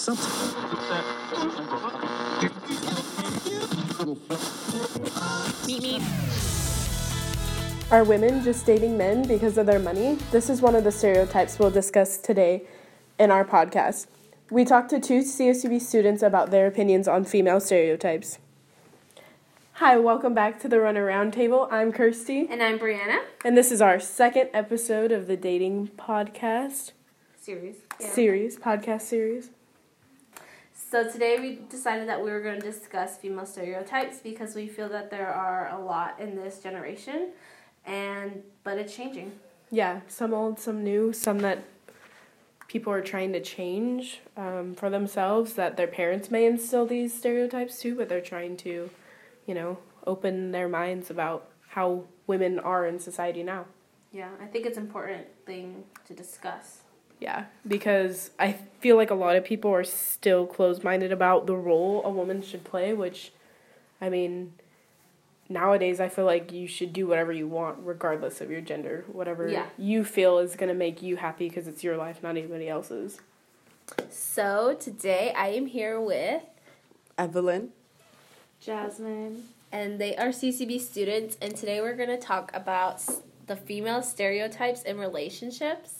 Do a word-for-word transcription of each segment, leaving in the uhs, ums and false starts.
Meet me. Are women just dating men because of their money? This is one of the stereotypes we'll discuss today in our podcast. We talked to two C S U B students about their opinions on female stereotypes. Hi, welcome back to the Runner Roundtable. I'm Kirsty. And I'm Brianna. And this is our second episode of the dating podcast. Series. Yeah. Series, podcast series. So today we decided that we were going to discuss female stereotypes because we feel that there are a lot in this generation, and but it's changing. Yeah, some old, some new, some that people are trying to change um, for themselves, that their parents may instill these stereotypes too, but they're trying to, you know, open their minds about how women are in society now. Yeah, I think it's an important thing to discuss. Yeah, because I feel like a lot of people are still closed-minded about the role a woman should play, which, I mean, nowadays I feel like you should do whatever you want regardless of your gender, whatever yeah. you feel is going to make you happy because it's your life, not anybody else's. So today I am here with Evelyn, Jasmine, and they are C C B students, and today we're going to talk about the female stereotypes in relationships.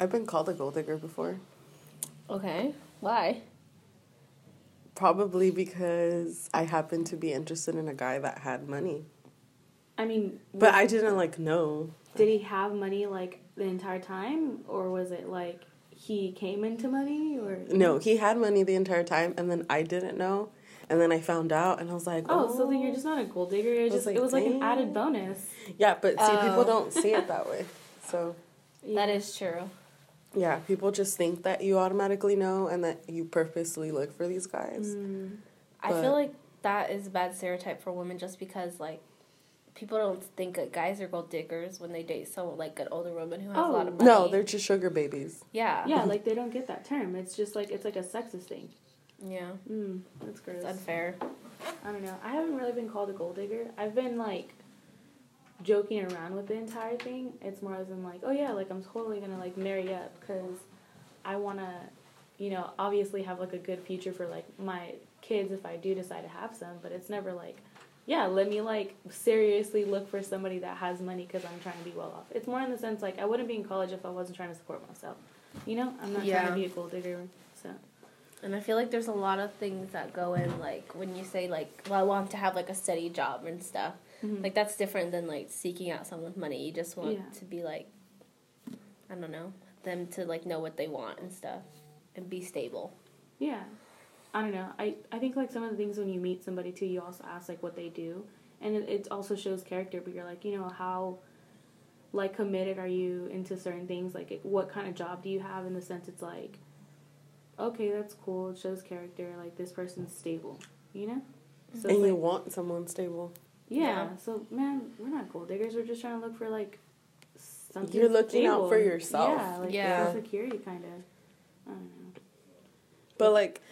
I've been called a gold digger before. Okay, why? Probably because I happened to be interested in a guy that had money. I mean... But I didn't, like, know. Did he have money, like, the entire time? Or was it, like, he came into money? Or No, he had money the entire time, and then I didn't know. And then I found out, and I was like, oh. Oh, so then you're just not a gold digger. It was, just, like, it was like, an added bonus. Yeah, but see, oh. people don't see it that way. So yeah. That is true. Yeah, people just think that you automatically know and that you purposely look for these guys. Mm. I feel like that is a bad stereotype for women just because, like, people don't think that guys are gold diggers when they date someone, like, an older woman who has oh, a lot of money. No, they're just sugar babies. Yeah. Yeah, like, they don't get that term. It's just, like, it's like a sexist thing. Yeah. Mm, that's gross. It's unfair. I don't know. I haven't really been called a gold digger. I've been, like... joking around with the entire thing. It's more as in like, oh yeah, like I'm totally gonna like marry up because I wanna, you know, obviously have like a good future for like my kids if I do decide to have some. But it's never like, yeah, let me like seriously look for somebody that has money because I'm trying to be well off. It's more in the sense like I wouldn't be in college if I wasn't trying to support myself. You know, I'm not yeah. trying to be a gold digger. So. And I feel like there's a lot of things that go in like when you say like, well, I want to have like a steady job and stuff. Mm-hmm. Like, that's different than, like, seeking out someone with money. You just want yeah. to be, like, I don't know, them to, like, know what they want and stuff and be stable. Yeah. I don't know. I, I think, like, some of the things when you meet somebody, too, you also ask, like, what they do. And it, it also shows character, but you're, like, you know, how, like, committed are you into certain things? Like, what kind of job do you have in the sense it's, like, okay, that's cool. It shows character. Like, this person's stable, you know? So and you like, want someone stable. Yeah, yeah, so, man, we're not gold diggers. We're just trying to look for, like, something You're looking stable. Out for yourself. Yeah, like, yeah. security, kind of. I don't know. But, like,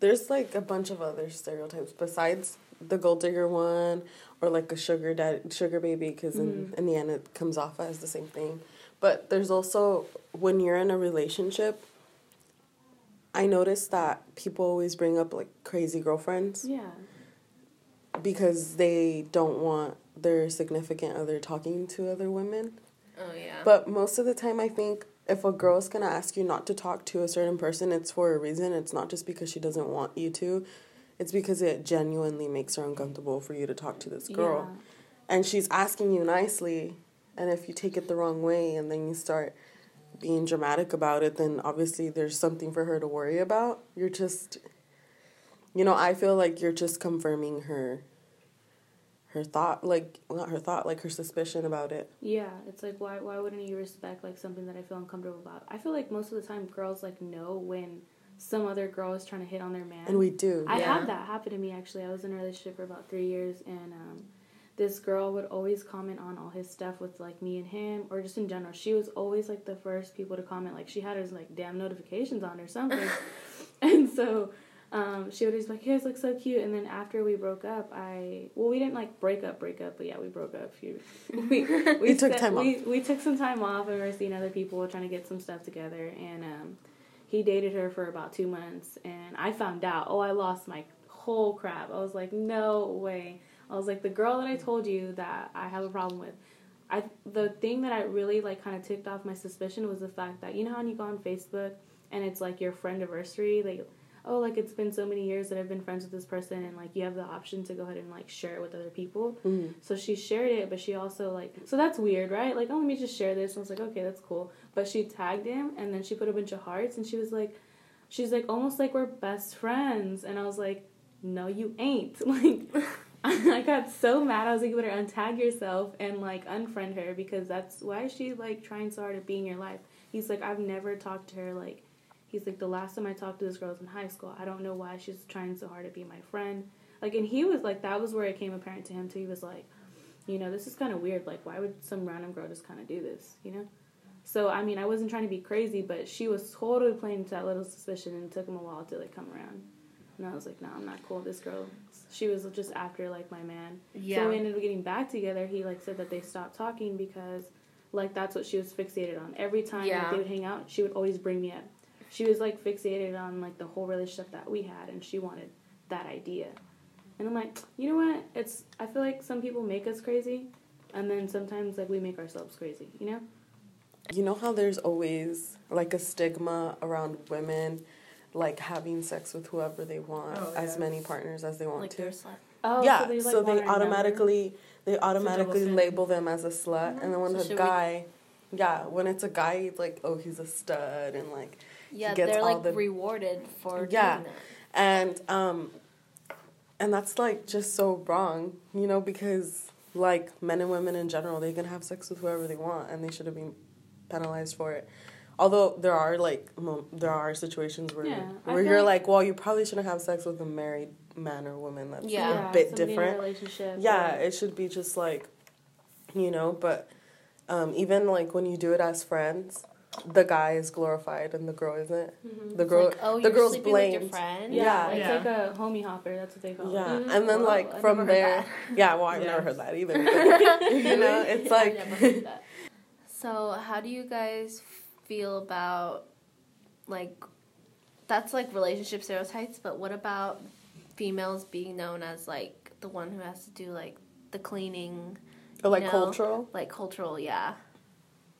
there's, like, a bunch of other stereotypes besides the gold digger one or, like, a sugar dad- sugar baby because mm-hmm. in, in the end it comes off as the same thing. But there's also, when you're in a relationship, I noticed that people always bring up, like, crazy girlfriends. Yeah. Because they don't want their significant other talking to other women. Oh, yeah. But most of the time, I think if a girl is going to ask you not to talk to a certain person, it's for a reason. It's not just because she doesn't want you to. It's because it genuinely makes her uncomfortable for you to talk to this girl. Yeah. And she's asking you nicely, and if you take it the wrong way and then you start being dramatic about it, then obviously there's something for her to worry about. You're just... You know, I feel like you're just confirming her, her thought, like, not her thought, like her suspicion about it. Yeah, it's like, why why wouldn't you respect, like, something that I feel uncomfortable about? I feel like most of the time girls, like, know when some other girl is trying to hit on their man. And we do. I yeah. had that happen to me, actually. I was in a relationship for about three years, and um, this girl would always comment on all his stuff with, like, me and him, or just in general. She was always, like, the first people to comment. Like, she had her, like, damn notifications on or something. And so... Um, she would just be like, you guys look so cute. And then after we broke up, I... Well, we didn't, like, break up, break up. But, yeah, we broke up. We, we, we took set, time we, off. We took some time off. And we were seeing other people trying to get some stuff together. And um, He dated her for about two months, and I found out, oh, I lost my whole crap. I was like, no way. I was like, the girl that I told you that I have a problem with, I the thing that I really, like, kind of ticked off my suspicion was the fact that, you know how when you go on Facebook and it's, like, your friendiversary, like, oh, like, it's been so many years that I've been friends with this person, and, like, you have the option to go ahead and, like, share it with other people. Mm-hmm. So she shared it, but she also, like, so that's weird, right? Like, oh, let me just share this. And I was like, okay, that's cool. But she tagged him, and then she put a bunch of hearts, and she was like, she's like, almost like we're best friends. And I was like, no, you ain't. Like, I got so mad. I was like, you better untag yourself and, like, unfriend her, because that's why is she, like, trying so hard to be in your life. He's like, I've never talked to her, like, he's like, the last time I talked to this girl was in high school. I don't know why she's trying so hard to be my friend. Like, and he was like, that was where it came apparent to him, too. He was like, you know, this is kind of weird. Like, why would some random girl just kind of do this, you know? So, I mean, I wasn't trying to be crazy, but she was totally playing to that little suspicion, and it took him a while to, like, come around. And I was like, no, I'm not cool with this girl. She was just after, like, my man. Yeah. So when we ended up getting back together, he, like, said that they stopped talking because, like, that's what she was fixated on. Every time yeah. like, they would hang out, she would always bring me up. She was, like, fixated on, like, the whole relationship that we had, and she wanted that idea. And I'm like, you know what? It's I feel like some people make us crazy, and then sometimes, like, we make ourselves crazy, you know? You know how there's always, like, a stigma around women, like, having sex with whoever they want, oh, yeah. as many partners as they want like to? Like, they're slut. Oh, yeah, so they, like, so they automatically, they automatically label them as a slut, mm-hmm. and then when so a guy, we... yeah, when it's a guy, like, oh, he's a stud, and, like... Yeah, they're, like, the... rewarded for yeah. doing that. And, um, and that's, like, just so wrong, you know, because, like, men and women in general, they can have sex with whoever they want, and they should have been penalized for it. Although there are, like, mo- there are situations where, yeah, where you're like, like, well, you probably shouldn't have sex with a married man or woman. That's yeah. a yeah, bit different. In a relationship, yeah, or... it should be just, like, you know, but um, even, like, when you do it as friends... The guy is glorified and the girl isn't. Mm-hmm. The girl, like, oh, the girl's blamed. With your friend? Yeah, yeah. It's yeah. like a homie hopper. That's what they call it. Yeah, mm-hmm. And then, well, like, I've from there, yeah. Well, I've yeah. never heard that either. You know, it's like. I've never heard that. So, how do you guys feel about, like, that's like relationship stereotypes? But what about females being known as, like, the one who has to do, like, the cleaning? Or, like, know? cultural. Like cultural, yeah.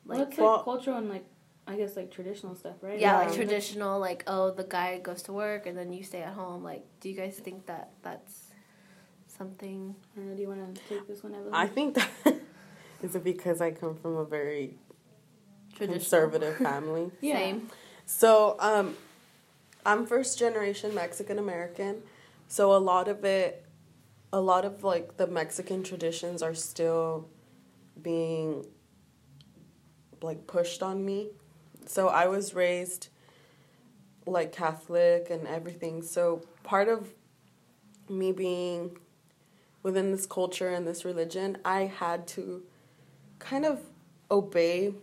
Like, well, it's like well, cultural and, like. I guess, like, traditional stuff, right? Yeah, yeah, like, traditional, like, oh, the guy goes to work and then you stay at home. Like, do you guys think that that's something? I don't know, do you want to take this one, Evelyn? I think that is it because I come from a very conservative family. Yeah. Same. So, um, I'm first-generation Mexican-American, so a lot of it, a lot of, like, the Mexican traditions are still being, like, pushed on me. So I was raised, like, Catholic and everything. So part of me being within this culture and this religion, I had to kind of obey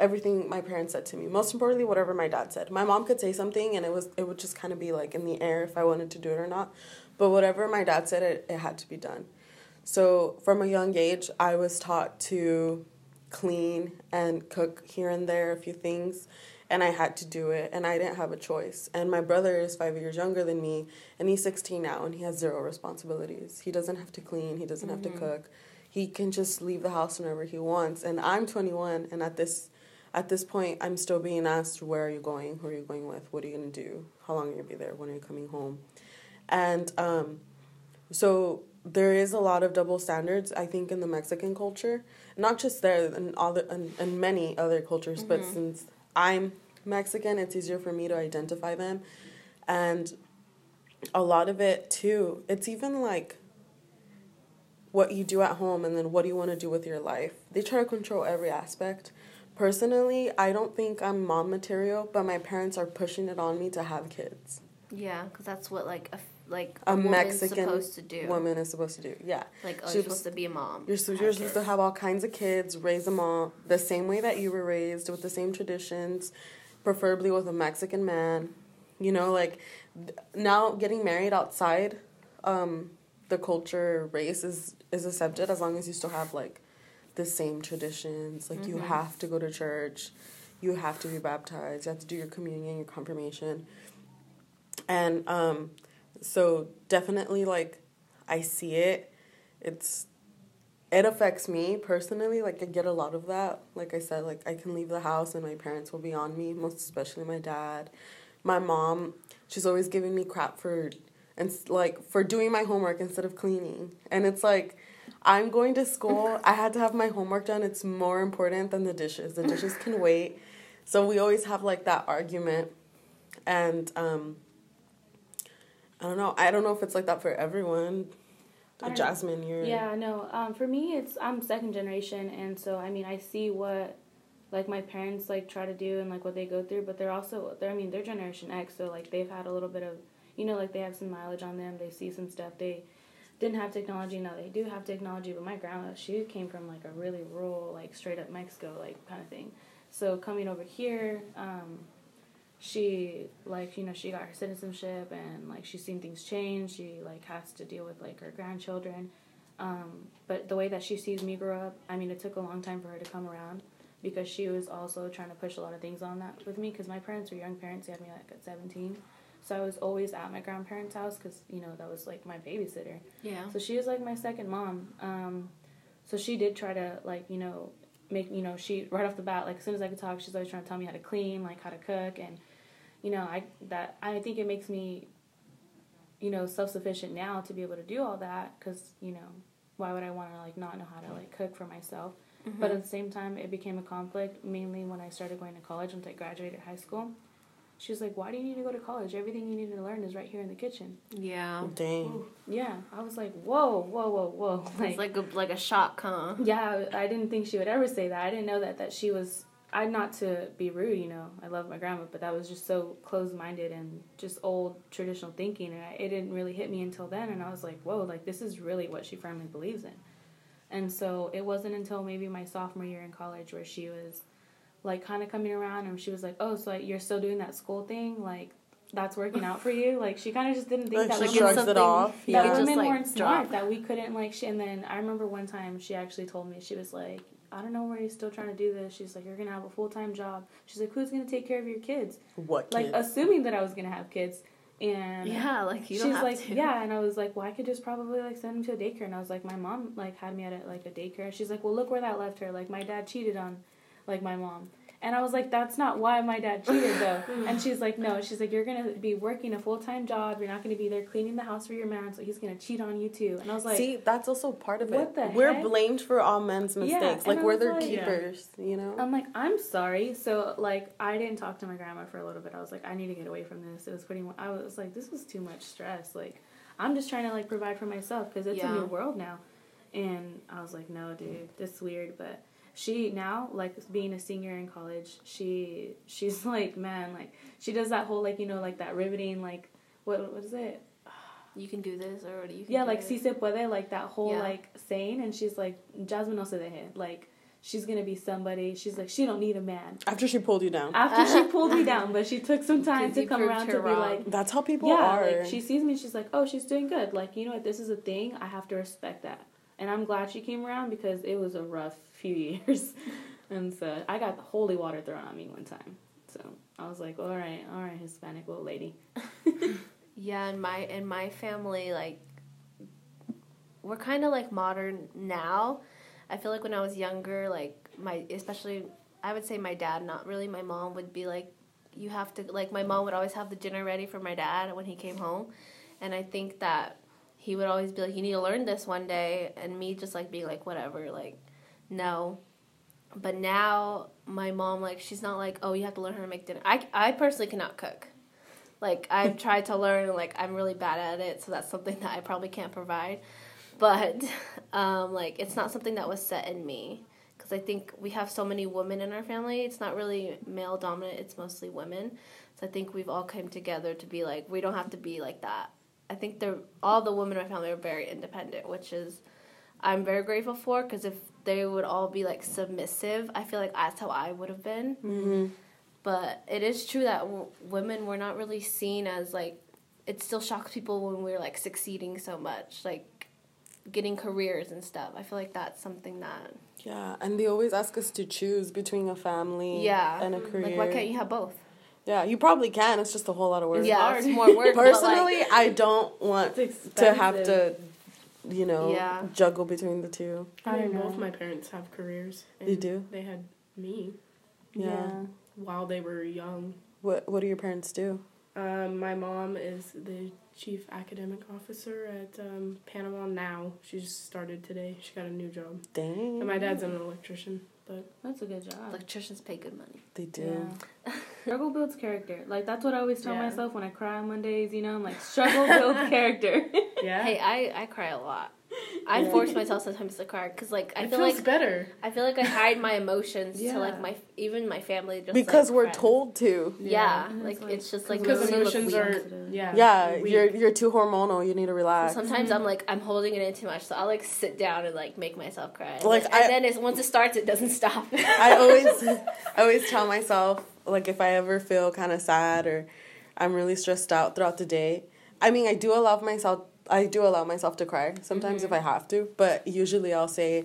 everything my parents said to me. Most importantly, whatever my dad said. My mom could say something, and it was it would just kind of be, like, in the air if I wanted to do it or not. But whatever my dad said, it, it had to be done. So from a young age, I was taught to... clean and cook here and there, a few things, and I had to do it, and I didn't have a choice. And my brother is five years younger than me, and he's sixteen now, and he has zero responsibilities. He doesn't have to clean, he doesn't mm-hmm. have to cook. He can just leave the house whenever he wants. And I'm twenty-one, and at this at this point, I'm still being asked, where are you going, who are you going with, what are you going to do, how long are you going to be there, when are you coming home? And um, so... there is a lot of double standards, I think, in the Mexican culture. Not just there, in, all the, in, in many other cultures, mm-hmm. but since I'm Mexican, it's easier for me to identify them. And a lot of it, too, it's even, like, what you do at home and then what do you want to do with your life. They try to control every aspect. Personally, I don't think I'm mom material, but my parents are pushing it on me to have kids. Yeah, because that's what, like... a Like a, a Mexican supposed to do. woman is supposed to do, yeah. Like, oh, She's you're supposed to be a mom. You're, so, you're supposed to have all kinds of kids, raise them all the same way that you were raised, with the same traditions, preferably with a Mexican man. You know, like, now getting married outside um, the culture, race is, is accepted as long as you still have, like, the same traditions. Like, mm-hmm. you have to go to church. you have to be baptized, you have to do your communion, your confirmation. And um, so definitely, like, I see it. It's it affects me personally. Like, I get a lot of that. Like I said, like, I can leave the house and my parents will be on me, most especially my dad. My mom, she's always giving me crap for, and like, for doing my homework instead of cleaning. And it's like, I'm going to school. I had to have my homework done. It's more important than the dishes. The dishes can wait. So we always have, like, that argument. And um, I don't know. I don't know if it's like that for everyone. Jasmine, you're... Yeah, no. Um, for me, it's I'm second generation. And so, I mean, I see what, like, my parents, like, try to do and, like, what they go through. But they're also, they're I mean, they're Generation X. So, like, they've had a little bit of, you know, like, they have some mileage on them. They see some stuff. They... didn't have technology. Now they do have technology, but my grandma, she came from, like, a really rural, like, straight up Mexico, like, kind of thing. So coming over here, um, she, like, you know, she got her citizenship, and, like, she's seen things change. She, like, has to deal with, like, her grandchildren. Um, but the way that she sees me grow up, I mean, it took a long time for her to come around, because she was also trying to push a lot of things on that with me, because my parents were young parents. They had me, like, at seventeen. So I was always at my grandparents' house because, you know, that was, like, my babysitter. Yeah. So she was, like, my second mom. Um, so she did try to, like, you know, make, you know, she, right off the bat, like, as soon as I could talk, she's always trying to tell me how to clean, like, how to cook. And, you know, I that I think it makes me, you know, self-sufficient now to be able to do all that because, you know, why would I want to, like, not know how to, like, cook for myself? Mm-hmm. But at the same time, it became a conflict, mainly when I started going to college, once I graduated high school. She was like, why do you need to go to college? Everything you need to learn is right here in the kitchen. Yeah. Dang. Ooh. Yeah. I was like, whoa, whoa, whoa, whoa. Like, it's like a, like a shock, huh? Yeah. I, I didn't think she would ever say that. I didn't know that, that she was, I not to be rude, you know. I love my grandma, but that was just so closed-minded and just old traditional thinking. And I, it didn't really hit me until then. And I was like, whoa, like, this is really what she firmly believes in. And so it wasn't until maybe my sophomore year in college where she was, like, kind of coming around, and she was like, oh, so, like, you're still doing that school thing? Like, that's working out for you? Like, she kind of just didn't think like that women, something it off. Yeah. That women just, like, weren't smart, that we couldn't, like, she, and then I remember one time she actually told me, she was like, I don't know where you're still trying to do this. She's like, you're going to have a full-time job. She's like, who's going to take care of your kids? What kids? Like, assuming that I was going to have kids. And yeah, like, you don't she's have like, to. Yeah, and I was like, well, I could just probably, like, send them to a daycare. And I was like, my mom, like, had me at, a, like, a daycare. She's like, well, look where that left her. Like, my dad cheated on... like, my mom. And I was like, that's not why my dad cheated, though. And she's like, no. She's like, you're going to be working a full-time job. You're not going to be there cleaning the house for your man, so he's going to cheat on you, too. And I was like... See, that's also part of what it. The we're heck? Blamed for all men's mistakes. Yeah. Like, we're their like, keepers, yeah. You know? I'm like, I'm sorry. So, like, I didn't talk to my grandma for a little bit. I was like, I need to get away from this. It was pretty... I was like, this was too much stress. Like, I'm just trying to, like, provide for myself, because it's yeah. a new world now. And I was like, no, dude. This is weird, but... She now, like, being a senior in college, she she's like, man, like, she does that whole, like, you know, like, that riveting, like, what what is it? You can do this, or you can yeah, do like, it. Si se puede, like, that whole, yeah. like, saying, and she's like, Jasmine no se deje, like, she's gonna be somebody, she's like, she don't need a man. After she pulled you down. After she pulled me down, but she took some time to come around to wrong. Be like... That's how people yeah, are. Yeah, like, she sees me, she's like, oh, she's doing good, like, you know what, this is a thing, I have to respect that. And I'm glad she came around, because it was a rough few years. And so I got the holy water thrown on me one time. So I was like, all right, all right, Hispanic little lady. Yeah, and my, and my family, like, we're kind of, like, modern now. I feel like when I was younger, like, my, especially, I would say my dad, not really my mom, would be like, you have to, like, my mom would always have the dinner ready for my dad when he came home. And I think that he would always be like, you need to learn this one day. And me just, like, being like, whatever, like, no. But now my mom, like, she's not like, oh, you have to learn how to make dinner. I, I personally cannot cook. Like, I've tried to learn, and, like, I'm really bad at it. So that's something that I probably can't provide. But, um, like, it's not something that was set in me. Because I think we have so many women in our family. It's not really male dominant. It's mostly women. So I think we've all come together to be like, we don't have to be like that. I think they're, all the women in my family are very independent, which is, I'm very grateful for, because if they would all be, like, submissive, I feel like that's how I would have been. Mm-hmm. But it is true that w- women were not really seen as, like, it still shocks people when we're, like, succeeding so much. Like, getting careers and stuff. I feel like that's something that... Yeah, and they always ask us to choose between a family yeah. and a career. Like, why can't you have both? Yeah, you probably can. It's just a whole lot of work. Yeah, it's more work. Personally, like, I don't want to have to, you know, yeah. juggle between the two. I don't know. Both my parents have careers. You do? They had me. Yeah. yeah. While they were young. What What do your parents do? Um, my mom is the chief academic officer at um, Panama now. She just started today. She got a new job. Dang. And my dad's an electrician. But that's a good job. Electricians pay good money. They do. Yeah. Struggle builds character. Like, that's what I always tell yeah. myself when I cry on Mondays, you know? I'm like, struggle builds character. Yeah. Hey, I, I cry a lot. I yeah. force myself sometimes to cry because, like, I it feel feels like better. I feel like I hide my emotions yeah. to, like, my even my family. Just because like, we're cry. told to. Yeah, yeah. Like, like it's just like because emotions are yeah. Yeah, weak. you're you're too hormonal. You need to relax. So sometimes mm-hmm. I'm like I'm holding it in too much, so I'll like sit down and like make myself cry. Like, and I, then it's, once it starts, it doesn't stop. I always I always tell myself like if I ever feel kind of sad or I'm really stressed out throughout the day. I mean, I do allow myself. I do allow myself to cry sometimes mm-hmm. if I have to, but usually I'll say,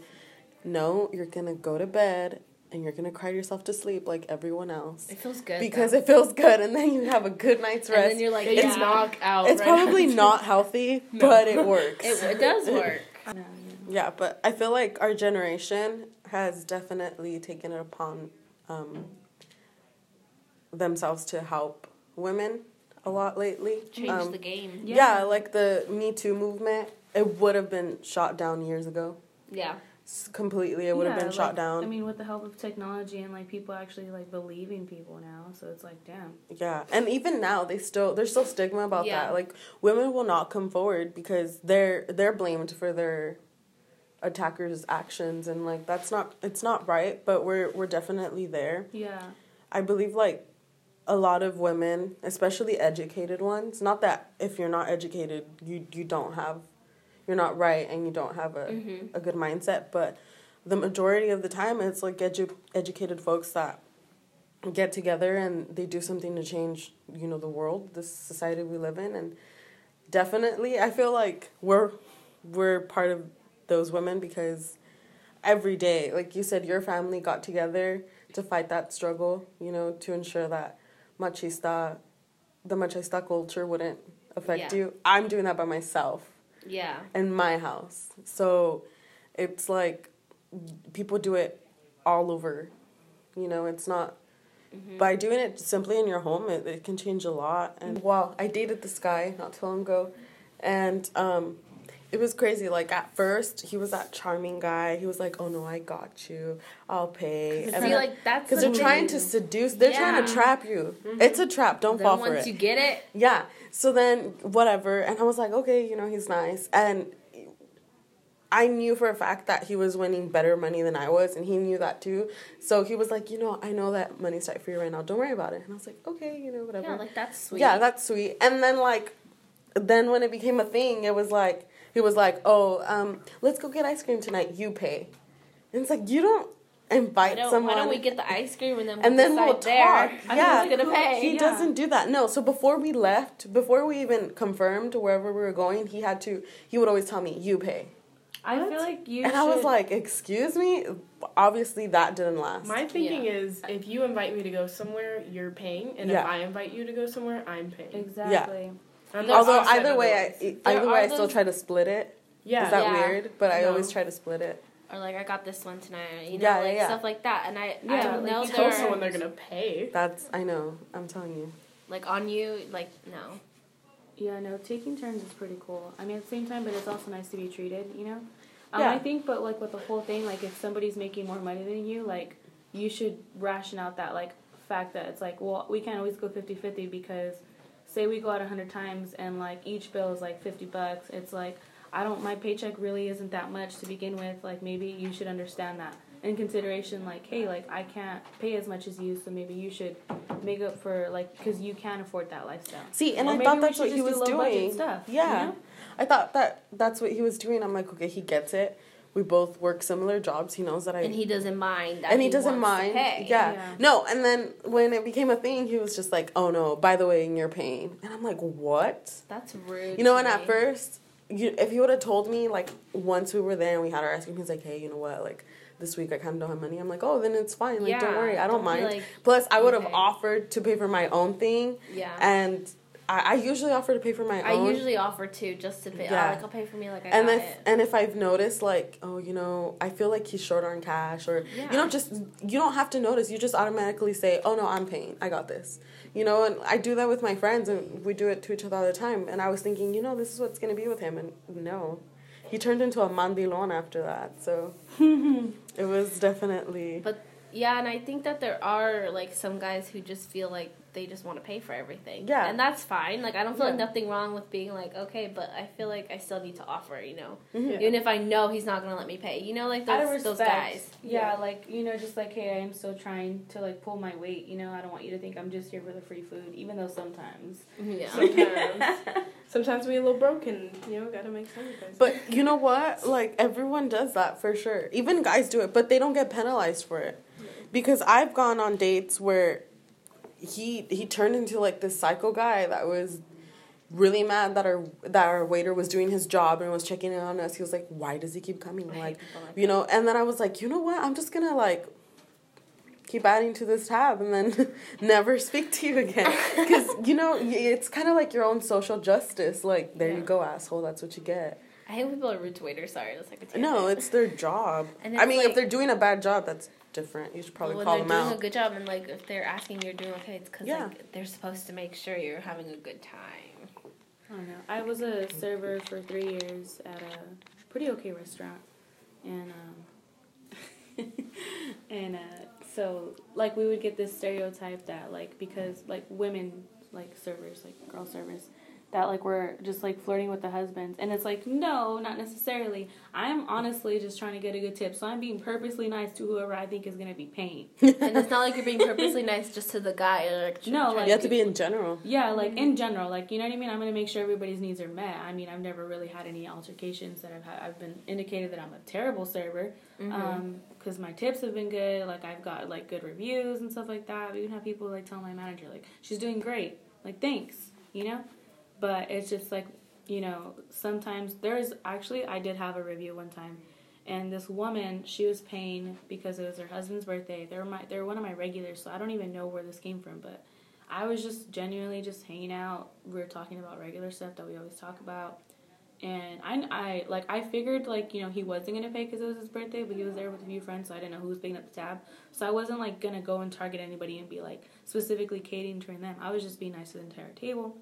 no, you're going to go to bed and you're going to cry yourself to sleep like everyone else. It feels good. Because though. It feels good, and then you have a good night's rest. And then you're like, it's yeah. knock out. It's right probably after. Not healthy, no. but it works. It, it does work. no, no. Yeah, but I feel like our generation has definitely taken it upon um, themselves to help women a lot lately. Change um, the game. Yeah. yeah, like the Me Too movement, it would have been shot down years ago. Yeah. S- completely, it would yeah, have been like, shot down. I mean, with the help of technology and, like, people actually, like, believing people now, so it's like, damn. Yeah, and even now, they still, there's still stigma about yeah. that. Like, women will not come forward because they're they're blamed for their attackers' actions, and, like, that's not, it's not right, but we're we're definitely there. Yeah. I believe, like, a lot of women, especially educated ones, not that if you're not educated, you you don't have, you're not right and you don't have a, mm-hmm. a good mindset, but the majority of the time it's like edu- educated folks that get together and they do something to change, you know, the world, the society we live in, and definitely I feel like we're we're part of those women because every day, like you said, your family got together to fight that struggle, you know, to ensure that machista, the machista culture wouldn't affect yeah. you. I'm doing that by myself. Yeah. In my house. So it's like people do it all over. You know, it's not... Mm-hmm. By doing it simply in your home, it, it can change a lot. And wow, I dated this guy not too long ago. And um, it was crazy. Like, at first, he was that charming guy. He was like, oh, no, I got you. I'll pay. Because like, they're thing. trying to seduce. They're yeah. trying to trap you. Mm-hmm. It's a trap. Don't then fall for it. Once you get it. Yeah. So then, whatever. And I was like, okay, you know, he's nice. And I knew for a fact that he was winning better money than I was. And he knew that, too. So he was like, you know, I know that money's tight for you right now. Don't worry about it. And I was like, okay, you know, whatever. Yeah, like, that's sweet. Yeah, that's sweet. And then, like, then when it became a thing, it was like, he was like, oh, um, let's go get ice cream tonight. You pay. And it's like, you don't invite don't, someone. Why don't we get the ice cream and then we'll, and then we'll talk. There. Yeah. I'm going to pay. He yeah. doesn't do that. No. So before we left, before we even confirmed wherever we were going, he had to, he would always tell me, you pay. I what? feel like you And should... I was like, excuse me? Obviously, that didn't last. My thinking yeah. is, if you invite me to go somewhere, you're paying. And yeah. if I invite you to go somewhere, I'm paying. Exactly. Yeah. Although either way, I, either way, I still try to split it. Yeah. Is that yeah. weird? But I no. always try to split it. Or like, I got this one tonight. You know, yeah, like yeah. stuff like that. And I, yeah, I don't like know. You tell someone they're gonna pay. That's I know. I'm telling you. Like on you, like no. Yeah, no. Taking turns is pretty cool. I mean, at the same time, but it's also nice to be treated. You know. Um, yeah. I think, but like with the whole thing, like if somebody's making more money than you, like you should ration out that like fact that it's like, well, we can't always go fifty-fifty because. Say we go out a hundred times and, like, each bill is, like, fifty bucks. It's like, I don't, my paycheck really isn't that much to begin with. Like, maybe you should understand that. In consideration, like, hey, like, I can't pay as much as you, so maybe you should make up for, like, because you can't afford that lifestyle. See, and or I thought that's what he was do doing. Stuff, yeah. You know? I thought that that's what he was doing. I'm like, okay, he gets it. We both work similar jobs. He knows that I... And he doesn't mind. That and he, he doesn't mind. Yeah. yeah. No, and then when it became a thing, he was just like, oh, no, by the way, you're paying. And I'm like, what? That's rude. You know, and at first, you, if you would have told me, like, once we were there and we had our ice cream, he's like, hey, you know what, like, this week I kind of don't have money. I'm like, oh, then it's fine. Like, yeah, don't worry. I don't, don't mind. Like, plus, I would have okay. offered to pay for my own thing. Yeah. And I, I usually offer to pay for my I own. I usually offer, too, just to pay. Yeah. Oh, like, I'll pay for me. Like, I and got if, it. And if I've noticed, like, oh, you know, I feel like he's short on cash. Or, yeah. you know, just, you don't have to notice. You just automatically say, oh, no, I'm paying. I got this. You know, and I do that with my friends. And we do it to each other all the time. And I was thinking, you know, this is what's going to be with him. And no. He turned into a mandilon after that, so it was definitely... But, yeah, and I think that there are, like, some guys who just feel like they just want to pay for everything. Yeah. And that's fine. Like, I don't feel yeah. like nothing wrong with being like, okay, but I feel like I still need to offer, you know? Mm-hmm. Yeah. Even if I know he's not going to let me pay. You know, like, those, those guys. Yeah, yeah, like, you know, just like, hey, I am still trying to, like, pull my weight, you know? I don't want you to think I'm just here for the free food, even though sometimes. Yeah. Sometimes. Sometimes we're a little broken, you know, gotta make sacrifices. But you know what? Like, everyone does that for sure. Even guys do it, but they don't get penalized for it. Yeah. Because I've gone on dates where he he turned into, like, this psycho guy that was really mad that our that our waiter was doing his job and was checking in on us. He was like, why does he keep coming? Like, like you know, and then I was like, you know what? I'm just gonna, like... keep adding to this tab and then never speak to you again. Because, you know, it's kind of like your own social justice. Like, there yeah. you go, asshole. That's what you get. I hate when people are rude to waiters. Sorry, that's like a tangent. No, it's their job. I mean, like, if they're doing a bad job, that's different. You should probably call them out. When they're doing a good job and, like, if they're asking you're doing okay, it's because, yeah. like, they're supposed to make sure you're having a good time. I don't know. I was a server for three years at a pretty okay restaurant. And, um... and, uh... so, like, we would get this stereotype that, like, because, like, women, like, servers, like, girl servers, that, like, we're just, like, flirting with the husbands. And it's like, no, not necessarily. I'm honestly just trying to get a good tip. So I'm being purposely nice to whoever I think is going to be paying. And it's not like you're being purposely nice just to the guy. Like, no, like... You have to be in general. Yeah, like, mm-hmm. in general. Like, you know what I mean? I'm going to make sure everybody's needs are met. I mean, I've never really had any altercations that I've had. I've been indicated that I'm a terrible server. Mm-hmm. Um... because my tips have been good, like, I've got, like, good reviews and stuff like that. We even have people, like, tell my manager, like, she's doing great. Like, thanks, you know? But it's just, like, you know, sometimes there's, actually, I did have a review one time, and this woman, she was paying because it was her husband's birthday. They were, my, they were one of my regulars, so I don't even know where this came from, but I was just genuinely just hanging out. We were talking about regular stuff that we always talk about. And I, I, like, I figured, like, you know, he wasn't going to pay because it was his birthday, but he was there with a few friends, so I didn't know who was picking up the tab. So I wasn't, like, going to go and target anybody and be, like, specifically catering to them. I was just being nice to the entire table.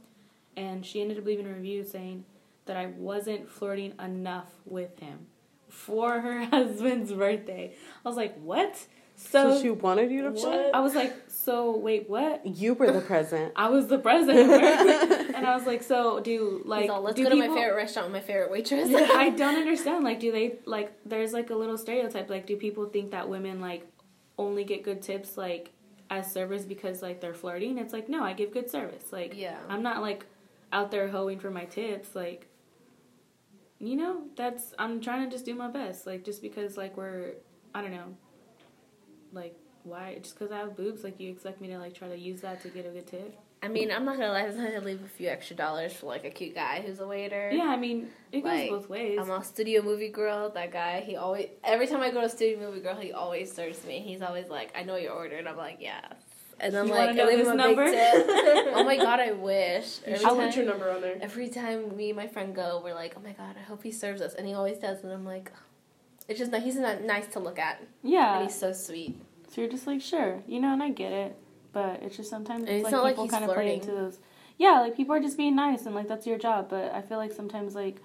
And she ended up leaving a review saying that I wasn't flirting enough with him for her husband's birthday. I was like, what? So, so she wanted you to what? I was like, so wait, what? You were the present. I was the present. And I was like, so do like all, let's do go people... to my favorite restaurant with my favorite waitress. Yeah, I don't understand. Like, do they like there's like a little stereotype, like, do people think that women like only get good tips like as servers because like they're flirting? It's like, no, I give good service. Like, yeah. I'm not like out there hoeing for my tips, like, you know, that's I'm trying to just do my best. Like, just because like we're I don't know. Like, why? Just because I have boobs, like, you expect me to, like, try to use that to get a good tip? I mean, I'm not going to lie. Sometimes I leave a few extra dollars for, like, a cute guy who's a waiter. Yeah, I mean, it goes like, both ways. I'm a studio movie girl. That guy, he always... Every time I go to studio movie girl, he always serves me. He's always like, I know your order. And I'm like, yeah. And I'm you like, I leave him a number? Big tip. Oh, my God, I wish. Every I'll time, put your number on there. Every time me and my friend go, we're like, oh, my God, I hope he serves us. And he always does. And I'm like... It's just, he's not nice to look at. Yeah. And he's so sweet. So you're just like, sure. You know, and I get it. But it's just sometimes it's, it's like people like kind of play into those. Yeah, like, people are just being nice and, like, that's your job. But I feel like sometimes, like,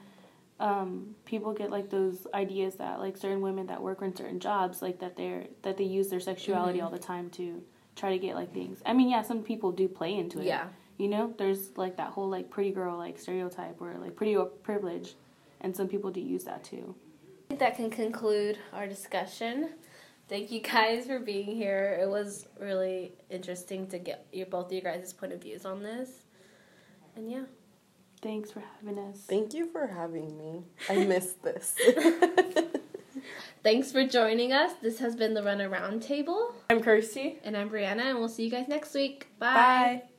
um, people get, like, those ideas that, like, certain women that work in certain jobs, like, that they're, that they use their sexuality mm-hmm. all the time to try to get, like, things. I mean, yeah, some people do play into it. Yeah. You know? There's, like, that whole, like, pretty girl, like, stereotype or, like, pretty privilege. And some people do use that, too. That can conclude our discussion. Thank you guys for being here. It was really interesting to get your both of you guys' point of views on this. And yeah. Thanks for having us. Thank you for having me. I missed this. Thanks for joining us. This has been the Runner Roundtable. I'm Kirsty. And I'm Brianna, and we'll see you guys next week. Bye. Bye.